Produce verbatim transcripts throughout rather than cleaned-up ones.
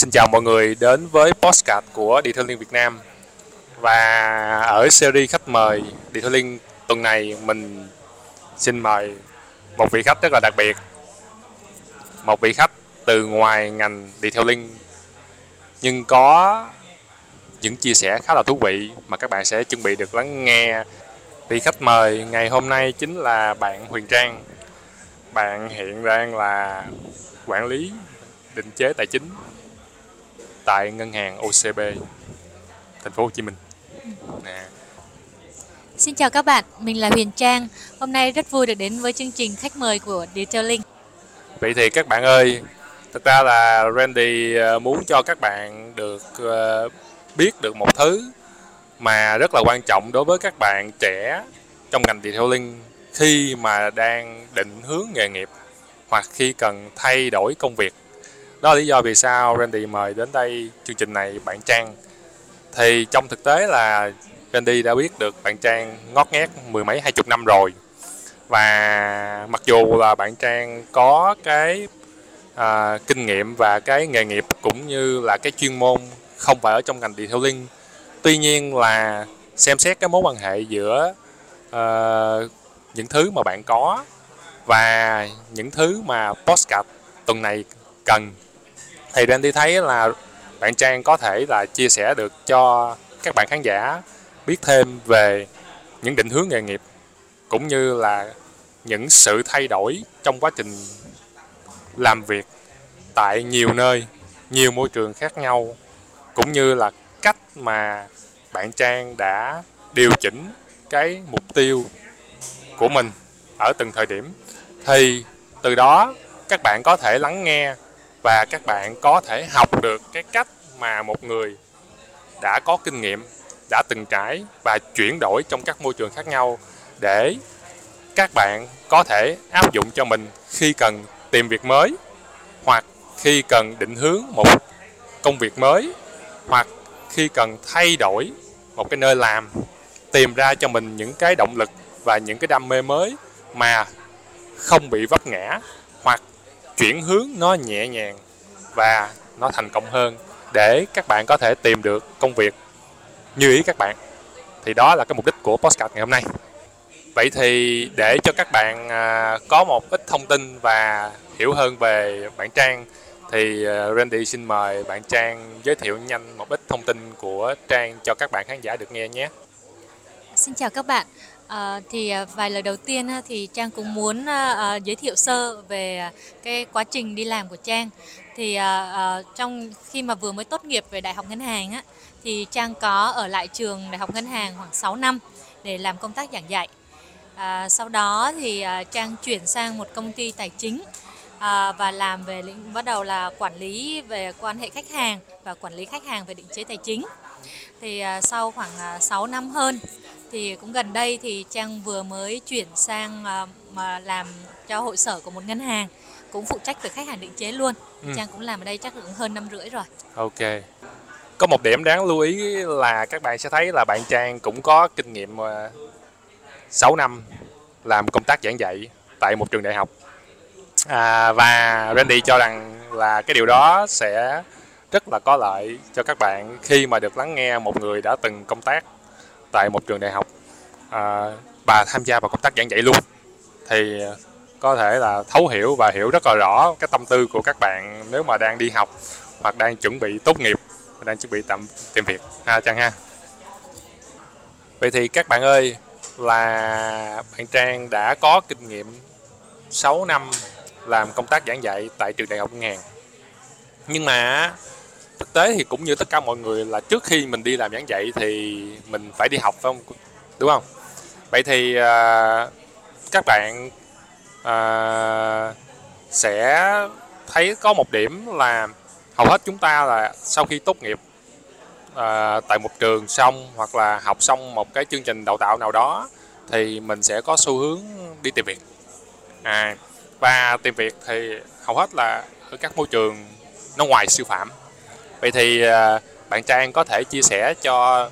Xin chào mọi người đến với podcast của Detailing Việt Nam. Và ở series khách mời Detailing tuần này, mình xin mời một vị khách rất là đặc biệt. Một vị khách từ ngoài ngành Detailing nhưng có những chia sẻ khá là thú vị mà các bạn sẽ chuẩn bị được lắng nghe. Vị khách mời ngày hôm nay chính là bạn Huyền Trang. Bạn hiện đang là quản lý định chế tài chính tại ngân hàng ô xê bê thành phố Hồ Chí Minh. Nè. Xin chào các bạn, mình là Huyền Trang. Hôm nay rất vui được đến với chương trình khách mời của Detailing. Vậy thì các bạn ơi, thật ra là Randy muốn cho các bạn được biết được một thứ mà rất là quan trọng đối với các bạn trẻ trong ngành Detailing khi mà đang định hướng nghề nghiệp hoặc khi cần thay đổi công việc. Đó là lý do vì sao Randy mời đến đây chương trình này bạn Trang. Thì trong thực tế là Randy đã biết được bạn Trang ngót nghét mười mấy hai chục năm rồi. Và mặc dù là bạn Trang có cái à, kinh nghiệm và cái nghề nghiệp cũng như là cái chuyên môn không phải ở trong ngành Detailing, tuy nhiên là xem xét cái mối quan hệ giữa à, những thứ mà bạn có và những thứ mà podcast tuần này cần, thì Randy thấy là bạn Trang có thể là chia sẻ được cho các bạn khán giả biết thêm về những định hướng nghề nghiệp cũng như là những sự thay đổi trong quá trình làm việc tại nhiều nơi, nhiều môi trường khác nhau, cũng như là cách mà bạn Trang đã điều chỉnh cái mục tiêu của mình ở từng thời điểm. Thì từ đó các bạn có thể lắng nghe và các bạn có thể học được cái cách mà một người đã có kinh nghiệm, đã từng trải và chuyển đổi trong các môi trường khác nhau để các bạn có thể áp dụng cho mình khi cần tìm việc mới, hoặc khi cần định hướng một công việc mới, hoặc khi cần thay đổi một cái nơi làm, tìm ra cho mình những cái động lực và những cái đam mê mới mà không bị vấp ngã, hoặc chuyển hướng nó nhẹ nhàng và nó thành công hơn để các bạn có thể tìm được công việc như ý các bạn. Thì đó là cái mục đích của podcast ngày hôm nay. Vậy thì để cho các bạn có một ít thông tin và hiểu hơn về bạn Trang, thì Randy xin mời bạn Trang giới thiệu nhanh một ít thông tin của Trang cho các bạn khán giả được nghe nhé. Xin chào các bạn. À, thì vài lời đầu tiên thì Trang cũng muốn à, giới thiệu sơ về cái quá trình đi làm của Trang. Thì à, trong khi mà vừa mới tốt nghiệp về Đại học Ngân hàng á, thì Trang có ở lại trường Đại học Ngân hàng khoảng sáu năm để làm công tác giảng dạy. À, sau đó thì à, Trang chuyển sang một công ty tài chính à, và làm về lĩnh bắt đầu là quản lý về quan hệ khách hàng và quản lý khách hàng về định chế tài chính. Thì à, sau khoảng à, sáu năm hơn, thì cũng gần đây thì Trang vừa mới chuyển sang à, mà làm cho hội sở của một ngân hàng, cũng phụ trách về khách hàng định chế luôn. Ừ. Trang cũng làm ở đây chắc cũng hơn năm rưỡi rồi. Ok. Có một điểm đáng lưu ý là các bạn sẽ thấy là bạn Trang cũng có kinh nghiệm sáu năm làm công tác giảng dạy tại một trường đại học. À, và Randy cho rằng là cái điều đó sẽ rất là có lợi cho các bạn khi mà được lắng nghe một người đã từng công tác tại một trường đại học à, và tham gia vào công tác giảng dạy luôn, thì có thể là thấu hiểu và hiểu rất là rõ cái tâm tư của các bạn nếu mà đang đi học hoặc đang chuẩn bị tốt nghiệp, đang chuẩn bị tạm tìm việc ha Trang ha. Vậy thì các bạn ơi, là bạn Trang đã có kinh nghiệm sáu năm làm công tác giảng dạy tại trường Đại học Ngân hàng. Nhưng mà thực tế thì cũng như tất cả mọi người là trước khi mình đi làm giảng dạy thì mình phải đi học, phải không? Đúng không? Vậy thì à, các bạn à, sẽ thấy có một điểm là hầu hết chúng ta là sau khi tốt nghiệp à, tại một trường xong hoặc là học xong một cái chương trình đào tạo nào đó thì mình sẽ có xu hướng đi tìm việc. À, và tìm việc thì hầu hết là ở các môi trường nó ngoài sư phạm. Vậy thì à, bạn Trang có thể chia sẻ cho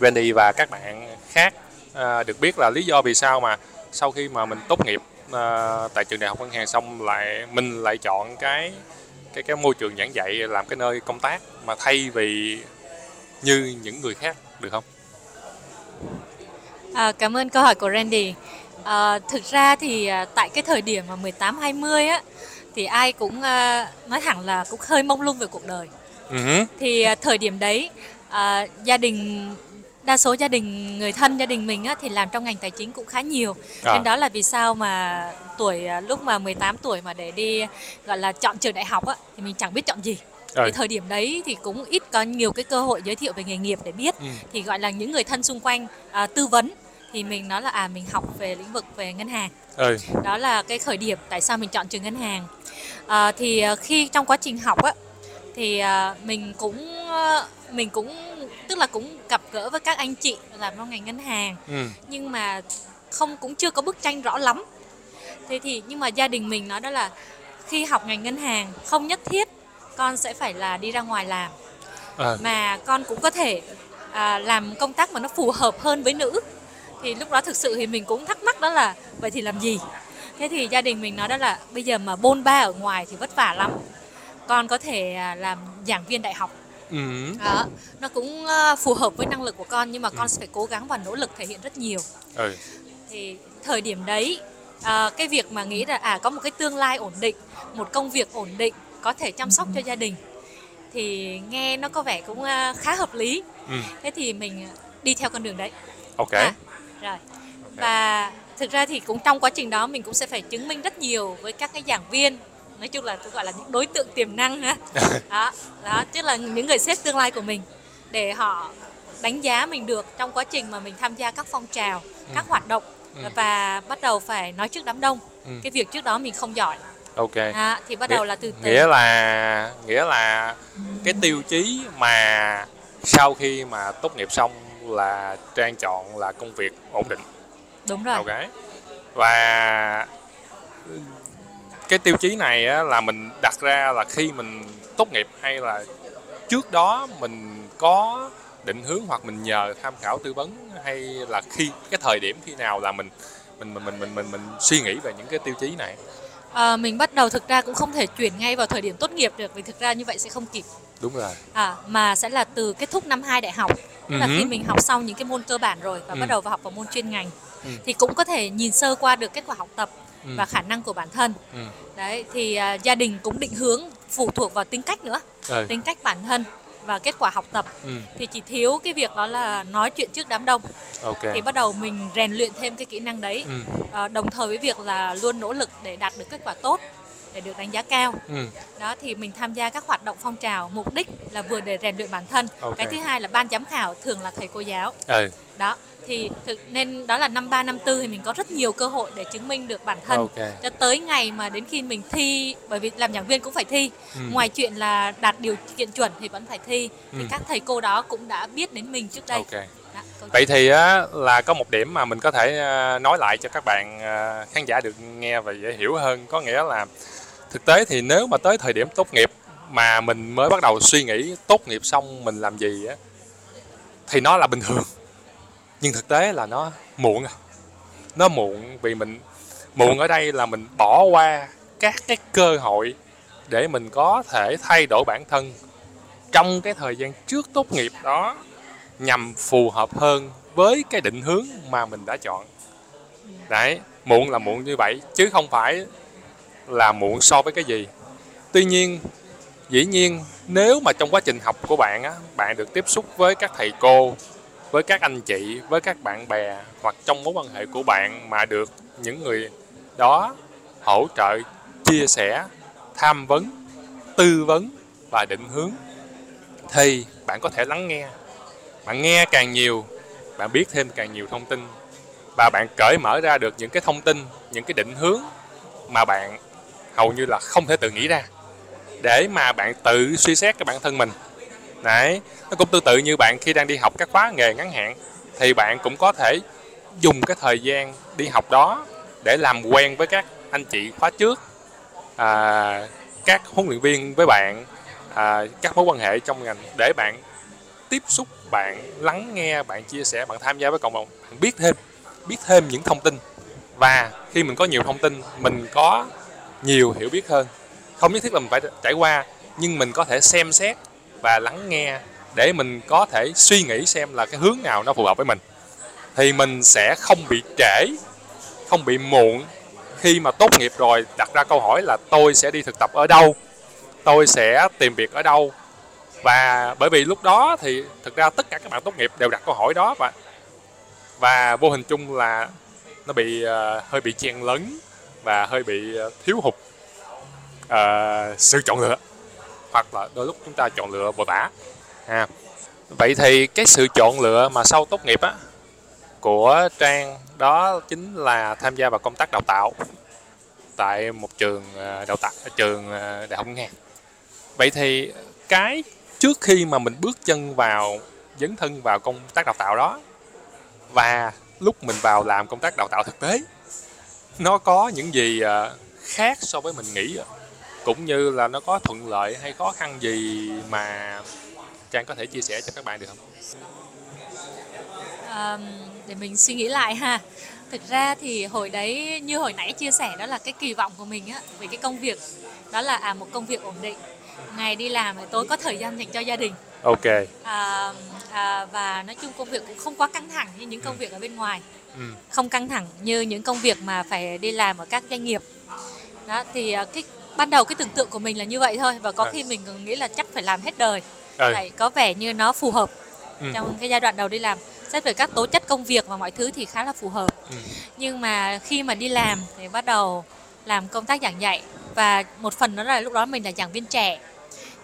Randy và các bạn khác à, được biết là lý do vì sao mà sau khi mà mình tốt nghiệp à, tại trường Đại học Ngân hàng xong lại mình lại chọn cái cái cái môi trường giảng dạy, làm cái nơi công tác mà thay vì như những người khác được không? À, cảm ơn câu hỏi của Randy. À, thực ra thì tại cái thời điểm mà mười tám hai mươi á thì ai cũng nói thẳng là cũng hơi mông lung về cuộc đời. Uh-huh. Thì thời điểm đấy à, gia đình, đa số gia đình, người thân gia đình mình á, thì làm trong ngành tài chính cũng khá nhiều. À. Nên đó là vì sao mà tuổi lúc mà mười tám tuổi mà để đi gọi là chọn trường đại học á, thì mình chẳng biết chọn gì. À. Thì thời điểm đấy thì cũng ít có nhiều cái cơ hội giới thiệu về nghề nghiệp để biết. Ừ. Thì gọi là những người thân xung quanh à, tư vấn thì mình nói là à mình học về lĩnh vực về ngân hàng. À. Đó là cái khởi điểm tại sao mình chọn trường ngân hàng. À, thì khi trong quá trình học á thì à, mình cũng mình cũng tức là cũng gặp gỡ với các anh chị làm trong ngành ngân hàng. Ừ. Nhưng mà không, cũng chưa có bức tranh rõ lắm. Thế thì nhưng mà gia đình mình nói đó là khi học ngành ngân hàng không nhất thiết con sẽ phải là đi ra ngoài làm. À. Mà con cũng có thể à, làm công tác mà nó phù hợp hơn với nữ. Thì lúc đó thực sự thì mình cũng thắc mắc đó là vậy thì làm gì. Thế thì gia đình mình nói đó là bây giờ mà bôn ba ở ngoài thì vất vả lắm, con có thể làm giảng viên đại học. Ừ. Đó, nó cũng phù hợp với năng lực của con, nhưng mà con sẽ phải cố gắng và nỗ lực thể hiện rất nhiều. Ừ. Thì thời điểm đấy à, cái việc mà nghĩ là à có một cái tương lai ổn định, một công việc ổn định, có thể chăm sóc cho gia đình thì nghe nó có vẻ cũng khá hợp lý. Ừ. Thế thì mình đi theo con đường đấy. Ok. À, rồi. Okay. Và thực ra thì cũng trong quá trình đó mình cũng sẽ phải chứng minh rất nhiều với các cái giảng viên. Nói chung là tôi gọi là những đối tượng tiềm năng ha. Đó, đó, tức là những người sếp tương lai của mình, để họ đánh giá mình được trong quá trình mà mình tham gia các phong trào, ừ. các hoạt động, ừ. và bắt đầu phải nói trước đám đông. Ừ. Cái việc trước đó mình không giỏi. Ok. À, thì bắt nghĩa, đầu là từ từ. Nghĩa là nghĩa là cái tiêu chí mà sau khi mà tốt nghiệp xong là Trang chọn là công việc ổn định. Đúng rồi. Ok. Và cái tiêu chí này á, là mình đặt ra là khi mình tốt nghiệp, hay là trước đó mình có định hướng hoặc mình nhờ tham khảo tư vấn, hay là khi cái thời điểm khi nào là mình mình mình mình mình mình, mình suy nghĩ về những cái tiêu chí này? À, mình bắt đầu thực ra cũng không thể chuyển ngay vào thời điểm tốt nghiệp được, vì thực ra như vậy sẽ không kịp. Đúng rồi. À, mà sẽ là từ kết thúc năm hai đại học, tức là uh-huh. khi mình học xong những cái môn cơ bản rồi và uh-huh. bắt đầu vào học vào môn chuyên ngành, uh-huh. thì cũng có thể nhìn sơ qua được kết quả học tập. Ừ. Và khả năng của bản thân. Ừ. Đấy thì uh, gia đình cũng định hướng phụ thuộc vào tính cách nữa. Ừ. Tính cách bản thân và kết quả học tập. Ừ. Thì chỉ thiếu cái việc đó là nói chuyện trước đám đông. Okay. Thì bắt đầu mình rèn luyện thêm cái kỹ năng đấy. Ừ. Uh, đồng thời với việc là luôn nỗ lực để đạt được kết quả tốt, để được đánh giá cao. Ừ. Đó thì mình tham gia các hoạt động phong trào, mục đích là vừa để rèn luyện bản thân. Okay. Cái thứ hai là ban giám khảo thường là thầy cô giáo. Ừ. Đó thì thực, nên đó là năm ba năm tư thì mình có rất nhiều cơ hội để chứng minh được bản thân. Okay. Cho tới ngày mà đến khi mình thi, bởi vì làm giảng viên cũng phải thi. Ừ. Ngoài chuyện là đạt điều kiện chuẩn thì vẫn phải thi. Ừ. Thì các thầy cô đó cũng đã biết đến mình trước đây. Okay. Đó, vậy thì á, là có một điểm mà mình có thể nói lại cho các bạn khán giả được nghe và dễ hiểu hơn, có nghĩa là thực tế thì nếu mà tới thời điểm tốt nghiệp mà mình mới bắt đầu suy nghĩ tốt nghiệp xong mình làm gì á, thì nó là bình thường. Nhưng thực tế là nó muộn à. Nó muộn vì mình muộn ở đây là mình bỏ qua các cái cơ hội để mình có thể thay đổi bản thân trong cái thời gian trước tốt nghiệp đó, nhằm phù hợp hơn với cái định hướng mà mình đã chọn. Đấy, muộn là muộn như vậy chứ không phải là muộn so với cái gì. Tuy nhiên, dĩ nhiên nếu mà trong quá trình học của bạn á, bạn được tiếp xúc với các thầy cô, với các anh chị, với các bạn bè, hoặc trong mối quan hệ của bạn mà được những người đó hỗ trợ, chia sẻ, tham vấn, tư vấn và định hướng, thì bạn có thể lắng nghe. Bạn nghe càng nhiều, bạn biết thêm càng nhiều thông tin, và bạn cởi mở ra được những cái thông tin, những cái định hướng mà bạn hầu như là không thể tự nghĩ ra, để mà bạn tự suy xét cái bản thân mình. Đấy, nó cũng tương tự như bạn khi đang đi học các khóa nghề ngắn hạn, thì bạn cũng có thể dùng cái thời gian đi học đó để làm quen với các anh chị khóa trước, à, các huấn luyện viên với bạn, à, các mối quan hệ trong ngành, để bạn tiếp xúc, bạn lắng nghe, bạn chia sẻ, bạn tham gia với cộng đồng, bạn biết thêm, biết thêm những thông tin. Và khi mình có nhiều thông tin, mình có nhiều hiểu biết hơn, không nhất thiết là mình phải trải qua, nhưng mình có thể xem xét và lắng nghe để mình có thể suy nghĩ xem là cái hướng nào nó phù hợp với mình, thì mình sẽ không bị trễ, không bị muộn. Khi mà tốt nghiệp rồi đặt ra câu hỏi là tôi sẽ đi thực tập ở đâu, tôi sẽ tìm việc ở đâu. Và bởi vì lúc đó thì thực ra tất cả các bạn tốt nghiệp đều đặt câu hỏi đó, và và vô hình chung là nó bị uh, hơi bị chen lấn và hơi bị uh, thiếu hụt uh, sự chọn lựa, hoặc là đôi lúc chúng ta chọn lựa vội vã. À, vậy thì cái sự chọn lựa mà sau tốt nghiệp á của Trang đó chính là tham gia vào công tác đào tạo tại một trường đào tạo trường đại học ngân hàng. Vậy thì cái trước khi mà mình bước chân vào dấn thân vào công tác đào tạo đó và lúc mình vào làm công tác đào tạo thực tế, nó có những gì khác so với mình nghĩ, cũng như là nó có thuận lợi hay khó khăn gì mà Trang có thể chia sẻ cho các bạn được không? À, để mình suy nghĩ lại ha. Thực ra thì hồi đấy như hồi nãy chia sẻ, đó là cái kỳ vọng của mình á, về cái công việc đó là à, một công việc ổn định, ngày đi làm thì tối có thời gian dành cho gia đình. Ok. À, à, và nói chung công việc cũng không quá căng thẳng như những công ừ. việc ở bên ngoài, ừ. không căng thẳng như những công việc mà phải đi làm ở các doanh nghiệp. Đó thì cái ban đầu cái tưởng tượng của mình là như vậy thôi, và có à. khi mình nghĩ là chắc phải làm hết đời. Ừ. Đấy, có vẻ như nó phù hợp ừ. trong cái giai đoạn đầu đi làm, xét về các tố chất công việc và mọi thứ thì khá là phù hợp. ừ. Nhưng mà khi mà đi làm thì bắt đầu làm công tác giảng dạy, và một phần đó là lúc đó mình là giảng viên trẻ,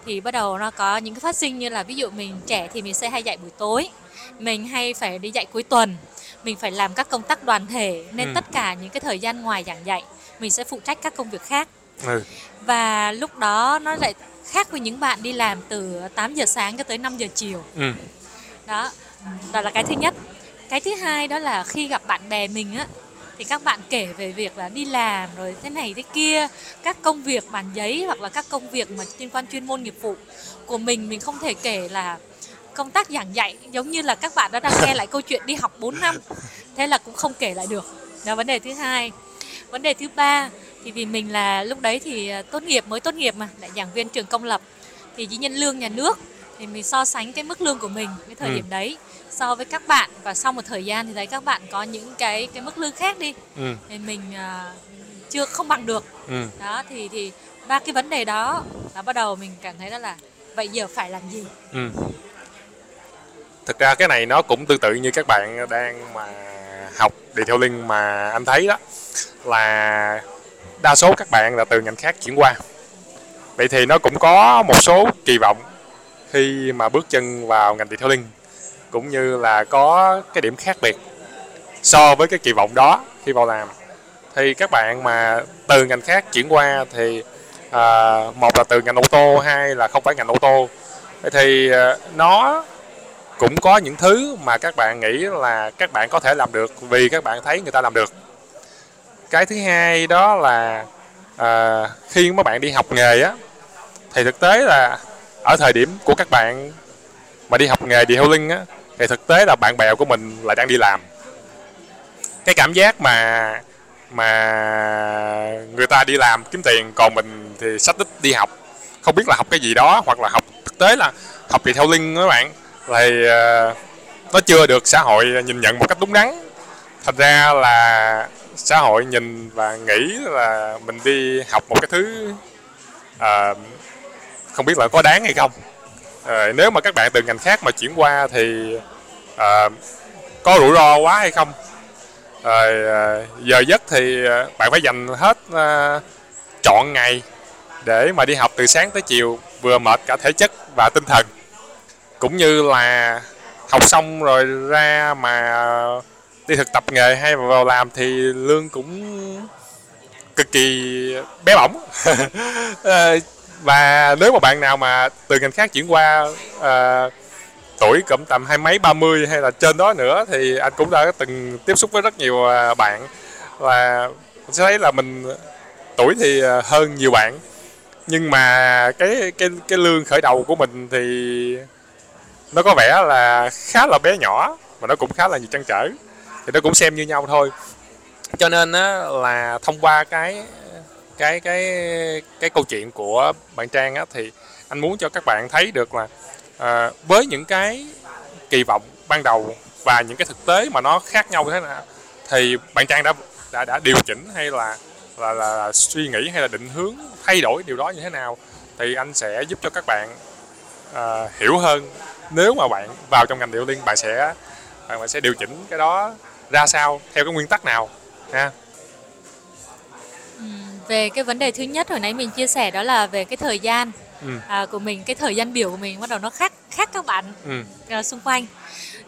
thì bắt đầu nó có những cái phát sinh như là ví dụ mình trẻ thì mình sẽ hay dạy buổi tối, mình hay phải đi dạy cuối tuần, mình phải làm các công tác đoàn thể, nên ừ. tất cả những cái thời gian ngoài giảng dạy mình sẽ phụ trách các công việc khác. ừ. Và lúc đó nó lại khác với những bạn đi làm từ tám giờ sáng cho tới năm giờ chiều. ừ. Đó, đó là cái thứ nhất. Cái thứ hai đó là khi gặp bạn bè mình á, thì các bạn kể về việc là đi làm rồi thế này thế kia, các công việc bàn giấy hoặc là các công việc mà liên quan chuyên môn nghiệp vụ của mình. Mình không thể kể là công tác giảng dạy, giống như là các bạn đã đang nghe lại câu chuyện đi học bốn năm, thế là cũng không kể lại được. Đó là vấn đề thứ hai. Vấn đề thứ ba thì vì mình là lúc đấy thì tốt nghiệp, mới tốt nghiệp mà lại giảng viên trường công lập, thì dĩ nhiên lương nhà nước, thì mình so sánh cái mức lương của mình cái thời ừ. điểm đấy so với các bạn, và sau một thời gian thì thấy các bạn có những cái cái mức lương khác đi, ừ. thì mình uh, chưa không bằng được. ừ. Đó thì thì ba cái vấn đề đó là bắt đầu mình cảm thấy đó là vậy giờ phải làm gì. ừ. Thực ra cái này nó cũng tương tự như các bạn đang mà học detailing mà anh thấy đó, là đa số các bạn là từ ngành khác chuyển qua. Vậy thì nó cũng có một số kỳ vọng khi mà bước chân vào ngành detailing, cũng như là có cái điểm khác biệt so với cái kỳ vọng đó khi vào làm. Thì các bạn mà từ ngành khác chuyển qua thì à, một là từ ngành ô tô, hai là không phải ngành ô tô. Vậy thì à, nó cũng có những thứ mà các bạn nghĩ là các bạn có thể làm được vì các bạn thấy người ta làm được. Cái thứ hai đó là à, khi các bạn đi học nghề á, thì thực tế là ở thời điểm của các bạn mà đi học nghề detailing á, thì thực tế là bạn bè của mình lại đang đi làm. Cái cảm giác mà mà người ta đi làm kiếm tiền, còn mình thì xách ít đi học, không biết là học cái gì đó, hoặc là học thực tế là học detailing các bạn là nó chưa được xã hội nhìn nhận một cách đúng đắn. Thành ra là xã hội nhìn và nghĩ là mình đi học một cái thứ uh, không biết là có đáng hay không. Uh, nếu mà các bạn từ ngành khác mà chuyển qua thì uh, có rủi ro quá hay không. Uh, giờ giấc thì bạn phải dành hết uh, trọn ngày để mà đi học từ sáng tới chiều, vừa mệt cả thể chất và tinh thần. Cũng như là học xong rồi ra mà đi thực tập nghề hay vào làm thì lương cũng cực kỳ bé bỏng. Và nếu mà bạn nào mà từ ngành khác chuyển qua à, tuổi cũng tầm hai mấy ba mươi hay là trên đó nữa, thì anh cũng đã từng tiếp xúc với rất nhiều bạn, và sẽ thấy là mình tuổi thì hơn nhiều bạn, nhưng mà cái cái cái lương khởi đầu của mình thì nó có vẻ là khá là bé nhỏ, mà nó cũng khá là nhiều trăn trở. Thì nó cũng xem như nhau thôi. Cho nên á, là thông qua cái cái cái cái câu chuyện của bạn Trang á, thì anh muốn cho các bạn thấy được là à, với những cái kỳ vọng ban đầu và những cái thực tế mà nó khác nhau như thế nào, thì bạn Trang đã đã đã điều chỉnh hay là là, là là suy nghĩ hay là định hướng thay đổi điều đó như thế nào, thì anh sẽ giúp cho các bạn à, hiểu hơn. Nếu mà bạn vào trong ngành detailing, bạn sẽ bạn, bạn sẽ điều chỉnh cái đó ra sao, theo cái nguyên tắc nào ha. Về cái vấn đề thứ nhất hồi nãy mình chia sẻ, đó là về cái thời gian ừ. à, của mình, cái thời gian biểu của mình bắt đầu nó khác khác các bạn ừ. à, xung quanh.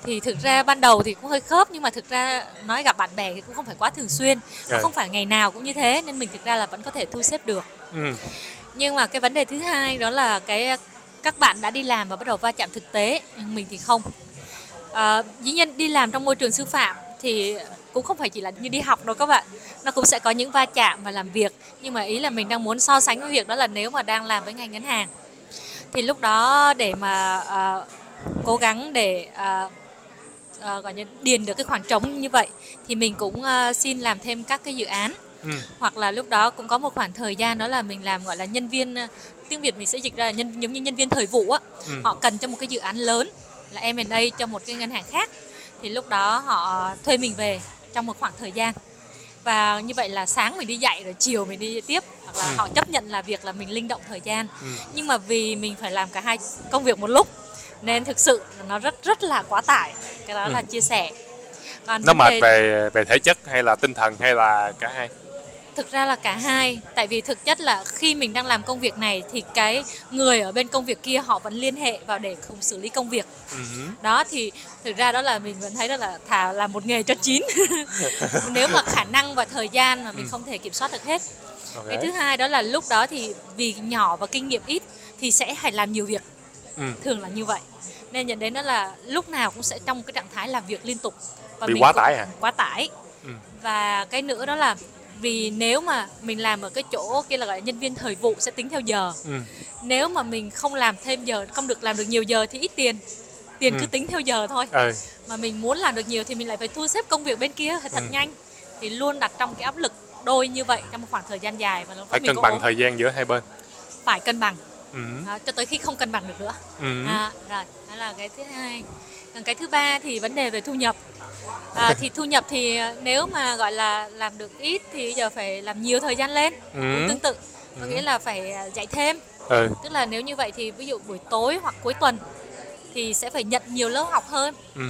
Thì thực ra ban đầu thì cũng hơi khớp, nhưng mà thực ra nói gặp bạn bè thì cũng không phải quá thường xuyên, ừ. không phải ngày nào cũng như thế, nên mình thực ra là vẫn có thể thu xếp được. Ừ. Nhưng mà cái vấn đề thứ hai đó là cái các bạn đã đi làm và bắt đầu va chạm thực tế, nhưng mình thì không. À, dĩ nhiên đi làm trong môi trường sư phạm thì cũng không phải chỉ là như đi học đâu các bạn, nó cũng sẽ có những va chạm và làm việc. Nhưng mà ý là mình đang muốn so sánh với việc đó là nếu mà đang làm với ngành ngân hàng, thì lúc đó để mà uh, cố gắng để uh, uh, gọi như điền được cái khoảng trống như vậy, thì mình cũng uh, xin làm thêm các cái dự án. Ừ. Hoặc là lúc đó cũng có một khoảng thời gian đó là mình làm gọi là nhân viên, tiếng Việt mình sẽ dịch ra là nhân, giống như nhân viên thời vụ á. Ừ. Họ cần cho một cái dự án lớn là em and a cho một cái ngân hàng khác, thì lúc đó họ thuê mình về trong một khoảng thời gian, và như vậy là sáng mình đi dạy rồi chiều mình đi tiếp, hoặc là ừ. họ chấp nhận là việc là mình linh động thời gian. ừ. Nhưng mà vì mình phải làm cả hai công việc một lúc nên thực sự nó rất rất là quá tải. Cái đó ừ. là chia sẻ. Còn nó mệt đề... về về thể chất hay là tinh thần hay là cả hai? Thực ra là cả hai, tại vì thực chất là khi mình đang làm công việc này thì cái người ở bên công việc kia họ vẫn liên hệ vào để cùng xử lý công việc. Uh-huh. Đó thì thực ra đó là mình vẫn thấy đó là thà làm một nghề cho chín nếu mà khả năng và thời gian mà mình uh-huh. không thể kiểm soát được hết. Okay. Cái thứ hai đó là lúc đó thì vì nhỏ và kinh nghiệm ít thì sẽ phải làm nhiều việc, uh-huh. thường là như vậy. Nên nhận đến đó là lúc nào cũng sẽ trong cái trạng thái làm việc liên tục. Và bị mình quá tải hả? Quá tải. Uh-huh. Và cái nữa đó là vì nếu mà mình làm ở cái chỗ kia là gọi là nhân viên thời vụ sẽ tính theo giờ. ừ. Nếu mà mình không làm thêm giờ, không được làm được nhiều giờ thì ít tiền. Tiền ừ. cứ tính theo giờ thôi. ừ. Mà mình muốn làm được nhiều thì mình lại phải thu xếp công việc bên kia thật ừ. nhanh. Thì luôn đặt trong cái áp lực đôi như vậy trong một khoảng thời gian dài. Và phải cân bằng ốm. Thời gian giữa hai bên. Phải cân bằng ừ. à, cho tới khi không cân bằng được nữa. ừ. à, Rồi, đó là cái thứ hai. Còn cái thứ ba thì vấn đề về thu nhập. À, thì thu nhập thì nếu mà gọi là làm được ít thì giờ phải làm nhiều thời gian lên. ừ. Cũng tương tự, có ừ. nghĩa là phải dạy thêm. ừ. Tức là nếu như vậy thì ví dụ buổi tối hoặc cuối tuần thì sẽ phải nhận nhiều lớp học hơn, ừ.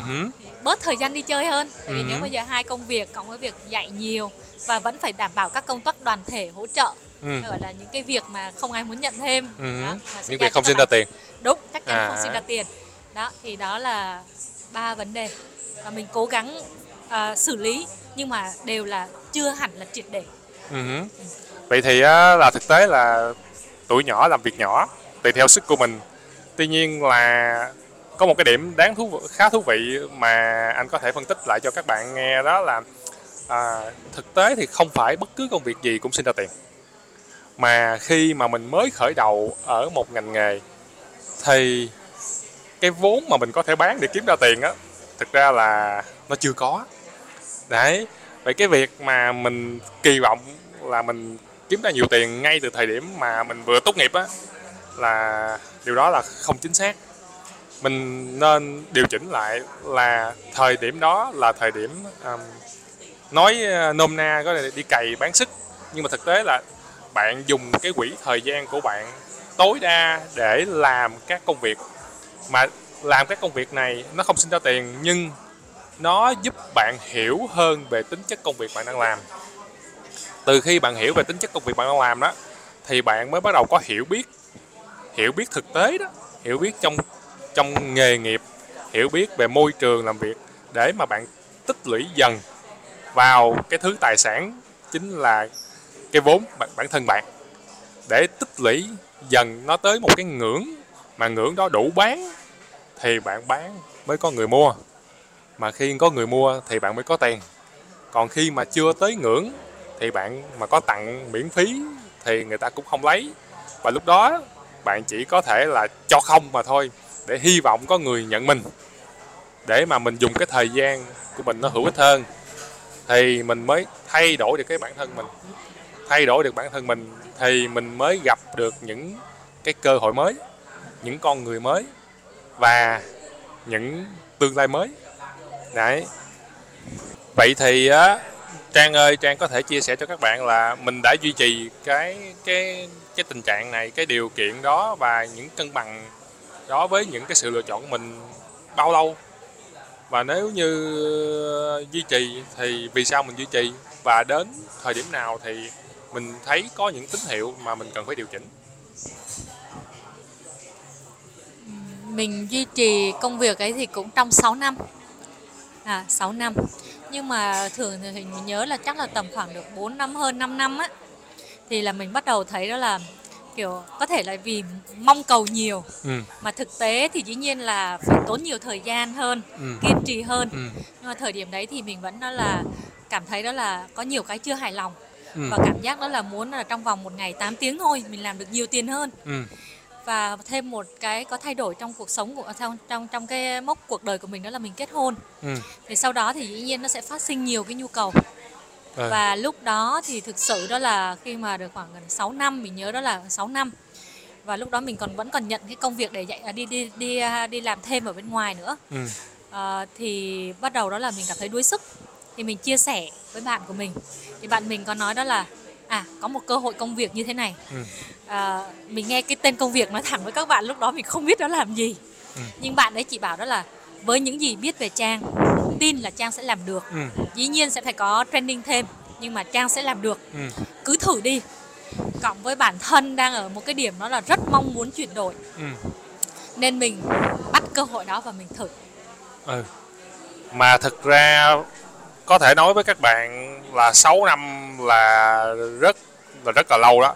bớt thời gian đi chơi hơn. Tại vì ừ. nếu bây giờ hai công việc cộng với việc dạy nhiều và vẫn phải đảm bảo các công tác đoàn thể hỗ trợ, ừ. gọi là những cái việc mà không ai muốn nhận thêm, ừ. đó, những việc không xin ra tiền. Đúng, chắc chắn à. không xin ra tiền. Đó thì đó là ba vấn đề và mình cố gắng uh, xử lý, nhưng mà đều là chưa hẳn là triệt để. ừ. Vậy thì uh, là thực tế là tuổi nhỏ làm việc nhỏ tùy theo sức của mình. Tuy nhiên là có một cái điểm đáng thú khá thú vị mà anh có thể phân tích lại cho các bạn nghe, đó là uh, thực tế thì không phải bất cứ công việc gì cũng xin ra tiền. Mà khi mà mình mới khởi đầu ở một ngành nghề thì cái vốn mà mình có thể bán để kiếm ra tiền á, thực ra là nó chưa có. Đấy, vậy cái việc mà mình kỳ vọng là mình kiếm ra nhiều tiền ngay từ thời điểm mà mình vừa tốt nghiệp á, là điều đó là không chính xác. Mình nên điều chỉnh lại là thời điểm đó là thời điểm um, nói nôm na có thể đi cày bán sức, nhưng mà thực tế là bạn dùng cái quỹ thời gian của bạn tối đa để làm các công việc. Mà làm các công việc này nó không sinh ra tiền, nhưng nó giúp bạn hiểu hơn về tính chất công việc bạn đang làm. Từ khi bạn hiểu về tính chất công việc bạn đang làm đó, thì bạn mới bắt đầu có hiểu biết, hiểu biết thực tế đó, hiểu biết trong, trong nghề nghiệp, hiểu biết về môi trường làm việc, để mà bạn tích lũy dần vào cái thứ tài sản chính là cái vốn bản, bản thân bạn, để tích lũy dần nó tới một cái ngưỡng mà ngưỡng đó đủ bán thì bạn bán mới có người mua, mà khi có người mua thì bạn mới có tiền. Còn khi mà chưa tới ngưỡng thì bạn mà có tặng miễn phí thì người ta cũng không lấy, và lúc đó bạn chỉ có thể là cho không mà thôi, để hy vọng có người nhận mình, để mà mình dùng cái thời gian của mình nó hữu ích hơn thì mình mới thay đổi được cái bản thân mình. thay đổi được bản thân mình thì mình mới gặp được những cái cơ hội mới, những con người mới và những tương lai mới. Đấy. Vậy thì á, Trang ơi, Trang có thể chia sẻ cho các bạn là mình đã duy trì cái cái cái tình trạng này, cái điều kiện đó và những cân bằng đó với những cái sự lựa chọn của mình bao lâu? Và nếu như duy trì thì vì sao mình duy trì? Và đến thời điểm nào thì mình thấy có những tín hiệu mà mình cần phải điều chỉnh? Mình duy trì công việc ấy thì cũng trong sáu năm. À, sáu năm. Nhưng mà thường thì mình nhớ là chắc là tầm khoảng được bốn năm, hơn năm năm á. Thì là mình bắt đầu thấy đó là kiểu có thể là vì mong cầu nhiều, ừ. mà thực tế thì dĩ nhiên là phải tốn nhiều thời gian hơn, ừ. kiên trì hơn. Ừ. Nhưng mà thời điểm đấy thì mình vẫn đó là cảm thấy đó là có nhiều cái chưa hài lòng, ừ. và cảm giác đó là muốn là trong vòng một ngày tám tiếng thôi mình làm được nhiều tiền hơn. Ừ. Và thêm một cái có thay đổi trong cuộc sống của trong trong trong cái mốc cuộc đời của mình đó là mình kết hôn. Ừ. Thì sau đó thì dĩ nhiên nó sẽ phát sinh nhiều cái nhu cầu. Ừ. Và lúc đó thì thực sự đó là khi mà được khoảng gần sáu năm, mình nhớ đó là sáu năm. Và lúc đó mình còn vẫn còn nhận cái công việc để dạy đi đi đi đi làm thêm ở bên ngoài nữa. Ừ. À, thì bắt đầu đó là mình cảm thấy đuối sức. Thì mình chia sẻ với bạn của mình. Thì bạn mình có nói đó là à, có một cơ hội công việc như thế này. Ừ. À, mình nghe cái tên công việc nói thẳng với các bạn lúc đó mình không biết nó làm gì. Ừ. Nhưng bạn ấy chỉ bảo đó là với những gì biết về Trang, tin là Trang sẽ làm được. Ừ. Dĩ nhiên sẽ phải có training thêm, nhưng mà Trang sẽ làm được. Ừ. Cứ thử đi. Cộng với bản thân đang ở một cái điểm đó là rất mong muốn chuyển đổi. Ừ. Nên mình bắt cơ hội đó và mình thử. Ừ. Mà thực ra có thể nói với các bạn là sáu năm là rất là rất là lâu đó.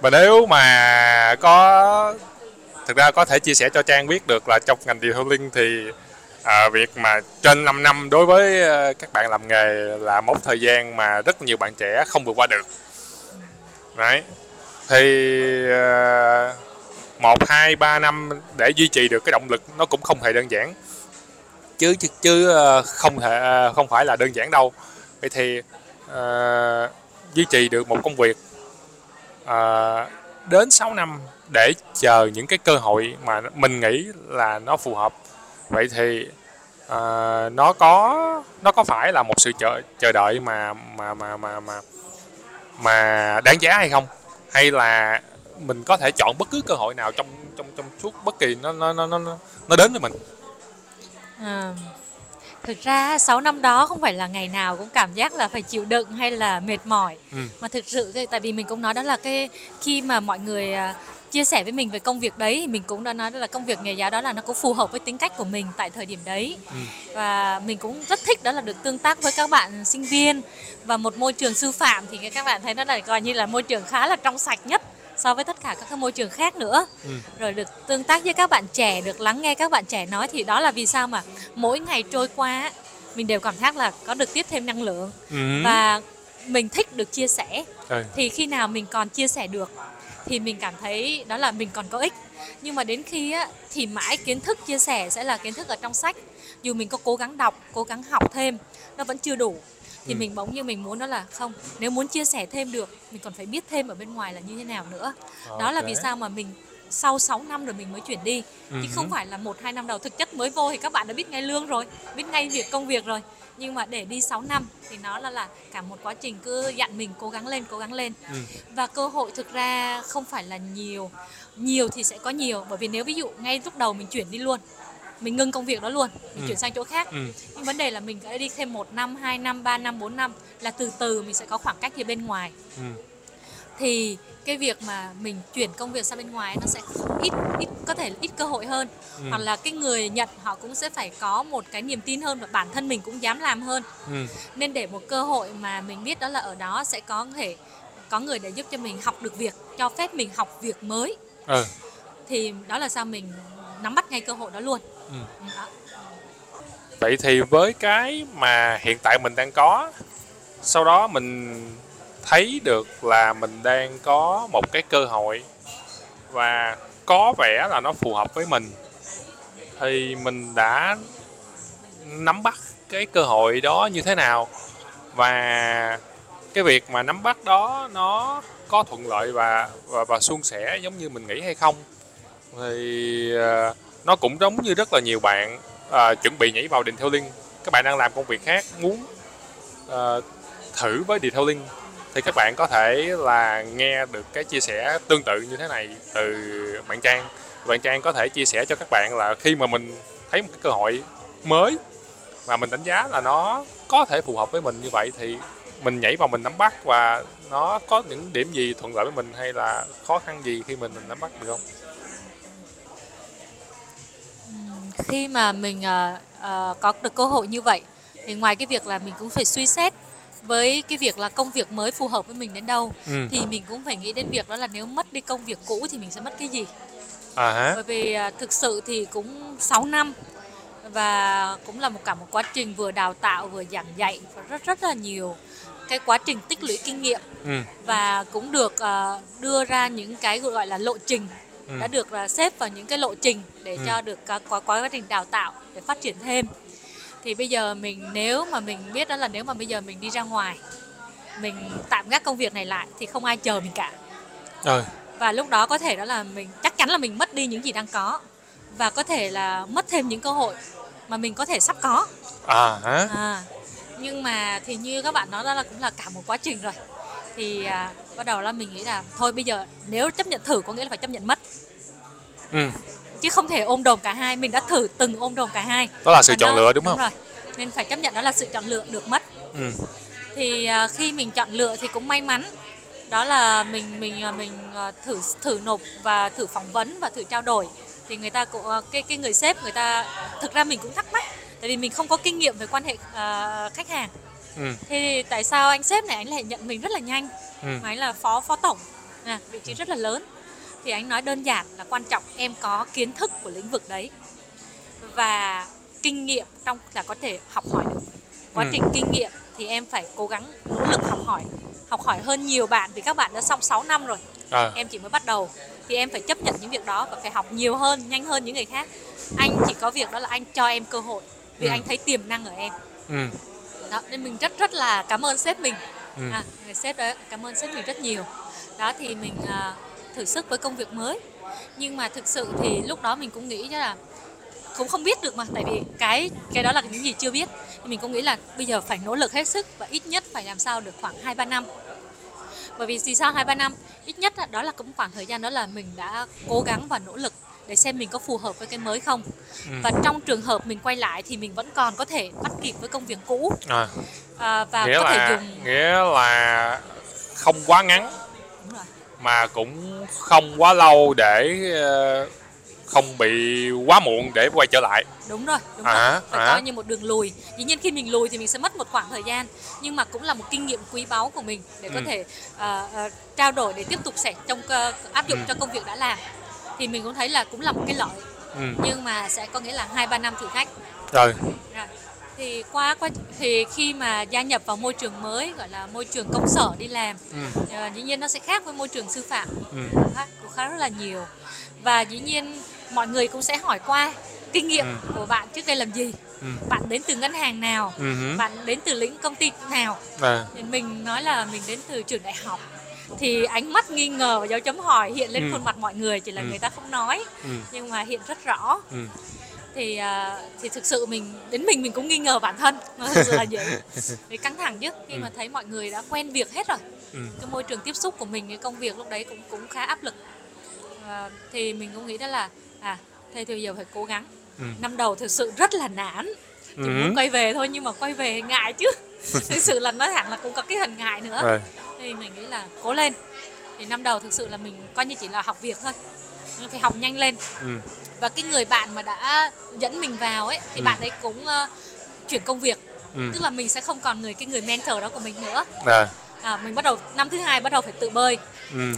Và nếu mà có thực ra có thể chia sẻ cho Trang biết được là trong ngành detailing thì à, việc mà trên năm năm đối với các bạn làm nghề là mốc thời gian mà rất nhiều bạn trẻ không vượt qua được. Đấy. Thì à, một, hai, ba năm để duy trì được cái động lực nó cũng không hề đơn giản. Chứ chứ không thể không phải là đơn giản đâu. Vậy thì à, duy trì được một công việc à, đến sáu năm để chờ những cái cơ hội mà mình nghĩ là nó phù hợp. Vậy thì uh, nó có nó có phải là một sự chờ chờ đợi mà mà mà mà mà mà đáng giá hay không? Hay là mình có thể chọn bất cứ cơ hội nào trong trong trong suốt bất kỳ nó nó nó nó nó đến với mình? À, thực ra sáu năm đó không phải là ngày nào cũng cảm giác là phải chịu đựng hay là mệt mỏi. Ừ. Mà thực sự tại vì mình cũng nói đó là cái khi mà mọi người chia sẻ với mình về công việc đấy thì mình cũng đã nói là công việc nghề giáo đó là nó cũng phù hợp với tính cách của mình tại thời điểm đấy. Ừ. Và mình cũng rất thích đó là được tương tác với các bạn sinh viên và một môi trường sư phạm thì các bạn thấy nó là coi như là môi trường khá là trong sạch nhất so với tất cả các cái môi trường khác nữa. Ừ. Rồi được tương tác với các bạn trẻ, được lắng nghe các bạn trẻ nói thì đó là vì sao mà mỗi ngày trôi qua mình đều cảm giác là có được tiếp thêm năng lượng. Ừ. Và mình thích được chia sẻ. Ừ. Thì khi nào mình còn chia sẻ được thì mình cảm thấy đó là mình còn có ích. Nhưng mà đến khi á, thì mãi kiến thức chia sẻ sẽ là kiến thức ở trong sách. Dù mình có cố gắng đọc, cố gắng học thêm, nó vẫn chưa đủ. Thì ừ. mình bỗng như mình muốn đó là không, nếu muốn chia sẻ thêm được, mình còn phải biết thêm ở bên ngoài là như thế nào nữa. Okay. Đó là vì sao mà mình sau sáu năm rồi mình mới chuyển đi. Ừ. Chứ không phải là một, hai năm đầu. Thực chất mới vô thì các bạn đã biết ngay lương rồi, biết ngay việc công việc rồi. Nhưng mà để đi sáu năm thì nó là, là cả một quá trình cứ dặn mình cố gắng lên, cố gắng lên. Ừ. Và cơ hội thực ra không phải là nhiều. Nhiều thì sẽ có nhiều. Bởi vì nếu ví dụ ngay lúc đầu mình chuyển đi luôn, mình ngưng công việc đó luôn, mình ừ. chuyển sang chỗ khác. Ừ. Nhưng vấn đề là mình sẽ đi thêm một năm, hai năm, ba năm, bốn năm. Là từ từ mình sẽ có khoảng cách về bên ngoài. Ừ. Thì cái việc mà mình chuyển công việc sang bên ngoài nó sẽ ít ít có thể ít cơ hội hơn. Ừ. Hoặc là cái người nhận họ cũng sẽ phải có một cái niềm tin hơn và bản thân mình cũng dám làm hơn. Ừ. Nên để một cơ hội mà mình biết đó là ở đó sẽ có thể có người để giúp cho mình học được việc, cho phép mình học việc mới. Ừ. Thì đó là sao mình nắm bắt ngay cơ hội đó luôn. Ừ. Đó. Vậy thì với cái mà hiện tại mình đang có, sau đó mình thấy được là mình đang có một cái cơ hội và có vẻ là nó phù hợp với mình thì mình đã nắm bắt cái cơ hội đó như thế nào và cái việc mà nắm bắt đó nó có thuận lợi và và, và suôn sẻ giống như mình nghĩ hay không, thì uh, nó cũng giống như rất là nhiều bạn uh, chuẩn bị nhảy vào detailing, các bạn đang làm công việc khác muốn uh, thử với detailing, thì các bạn có thể là nghe được cái chia sẻ tương tự như thế này từ bạn Trang. Bạn Trang có thể chia sẻ cho các bạn là khi mà mình thấy một cái cơ hội mới mà mình đánh giá là nó có thể phù hợp với mình như vậy, thì mình nhảy vào mình nắm bắt, và nó có những điểm gì thuận lợi với mình hay là khó khăn gì khi mình, mình nắm bắt được không? Khi mà mình uh, uh, có được cơ hội như vậy thì ngoài cái việc là mình cũng phải suy xét với cái việc là công việc mới phù hợp với mình đến đâu, ừ. thì mình cũng phải nghĩ đến việc đó là nếu mất đi công việc cũ thì mình sẽ mất cái gì. À hả? Bởi vì uh, thực sự thì cũng sáu năm và cũng là một cả một quá trình vừa đào tạo vừa giảng dạy và rất rất là nhiều cái quá trình tích lũy kinh nghiệm, ừ. và cũng được uh, đưa ra những cái gọi là lộ trình, ừ. đã được uh, xếp vào những cái lộ trình để ừ. cho được uh, quá, quá trình đào tạo để phát triển thêm. Thì bây giờ mình nếu mà mình biết đó là nếu mà bây giờ mình đi ra ngoài, mình tạm gác công việc này lại thì không ai chờ mình cả. Ừ. Và lúc đó có thể đó là mình chắc chắn là mình mất đi những gì đang có, và có thể là mất thêm những cơ hội mà mình có thể sắp có. À hả? À, nhưng mà thì như các bạn nói đó là cũng là cả một quá trình rồi. Thì à, bắt đầu là mình nghĩ là thôi bây giờ nếu chấp nhận thử có nghĩa là phải chấp nhận mất. Ừ. Chứ không thể ôm đồm cả hai, mình đã thử từng ôm đồm cả hai. Đó là sự và chọn nó, lựa đúng không? Đúng rồi. Nên phải chấp nhận đó là sự chọn lựa được mất. Ừ. Thì à, khi mình chọn lựa thì cũng may mắn. Đó là mình mình mình thử thử nộp và thử phỏng vấn và thử trao đổi. Thì người ta cũng cái cái người sếp người ta thực ra mình cũng thắc mắc, tại vì mình không có kinh nghiệm về quan hệ uh, khách hàng, ừ. thì tại sao anh sếp này anh lại nhận mình rất là nhanh, ừ. mà anh là phó phó tổng, à, vị trí rất là lớn. Thì anh nói đơn giản là quan trọng em có kiến thức của lĩnh vực đấy và kinh nghiệm trong là có thể học hỏi được. Quá ừ. trình kinh nghiệm thì em phải cố gắng nỗ lực học hỏi học hỏi hơn nhiều bạn, vì các bạn đã xong sáu năm rồi, à. em chỉ mới bắt đầu. Thì em phải chấp nhận những việc đó và phải học nhiều hơn, nhanh hơn những người khác. Anh chỉ có việc đó là anh cho em cơ hội, vì ừ. anh thấy tiềm năng ở em. Ừ. Đó, nên mình rất rất là cảm ơn sếp mình, ừ. à, người sếp đó, cảm ơn sếp mình rất nhiều. Đó thì mình à, thử sức với công việc mới. Nhưng mà thực sự thì lúc đó mình cũng nghĩ là cũng không biết được mà, tại vì cái cái đó là những gì chưa biết. Thì mình cũng nghĩ là bây giờ phải nỗ lực hết sức và ít nhất phải làm sao được khoảng hai ba năm. Bởi vì sau hai ba năm, ít nhất đó là cũng khoảng thời gian đó là mình đã cố gắng và nỗ lực để xem mình có phù hợp với cái mới không. Ừ. Và trong trường hợp mình quay lại thì mình vẫn còn có thể bắt kịp với công việc cũ. À. À, và nghĩa có là, thể dùng... Nghĩa là không quá ngắn mà cũng không quá lâu để không bị quá muộn để quay trở lại. Đúng rồi, đúng à, rồi. Phải à. coi như một đường lùi. Dĩ nhiên khi mình lùi thì mình sẽ mất một khoảng thời gian, nhưng mà cũng là một kinh nghiệm quý báu của mình để ừ. có thể uh, uh, trao đổi để tiếp tục sẽ trong uh, áp dụng ừ. cho công việc đã làm. Thì mình cũng thấy là cũng là một cái lợi, ừ. nhưng mà sẽ có nghĩa là hai ba năm thử thách. Rồi. Rồi. Thì qua qua thì khi mà gia nhập vào môi trường mới gọi là môi trường công sở đi làm, ừ. uh, dĩ nhiên nó sẽ khác với môi trường sư phạm, ừ. cũng khác, cũng khá rất là nhiều. Và dĩ nhiên mọi người cũng sẽ hỏi qua kinh nghiệm ừ. của bạn trước đây làm gì, ừ. bạn đến từ ngân hàng nào, ừ. bạn đến từ lĩnh công ty nào. À. Mình nói là mình đến từ trường đại học, thì ánh mắt nghi ngờ và dấu chấm hỏi hiện lên ừ. khuôn mặt mọi người, chỉ là ừ. người ta không nói, ừ. nhưng mà hiện rất rõ. Ừ. Thì thì thực sự mình đến mình mình cũng nghi ngờ bản thân, thật sự là dễ vì căng thẳng chứ, khi ừ. mà thấy mọi người đã quen việc hết rồi, ừ. cái môi trường tiếp xúc của mình, cái công việc lúc đấy cũng cũng khá áp lực. À, thì mình cũng nghĩ đó là à thế thì giờ phải cố gắng. Ừ. Năm đầu thực sự rất là nản, chỉ ừ. muốn quay về thôi, nhưng mà quay về ngại chứ. Thực sự là nói thẳng là cũng có cái hình ngại nữa. Ừ. Thì mình nghĩ là cố lên. Thì năm đầu thực sự là mình coi như chỉ là học việc thôi, mình phải học nhanh lên. Ừ. Và cái người bạn mà đã dẫn mình vào ấy thì ừ. bạn ấy cũng uh, chuyển công việc, ừ. tức là mình sẽ không còn người cái người mentor đó của mình nữa. À. À, mình bắt đầu năm thứ hai bắt đầu phải tự bơi. Ừ.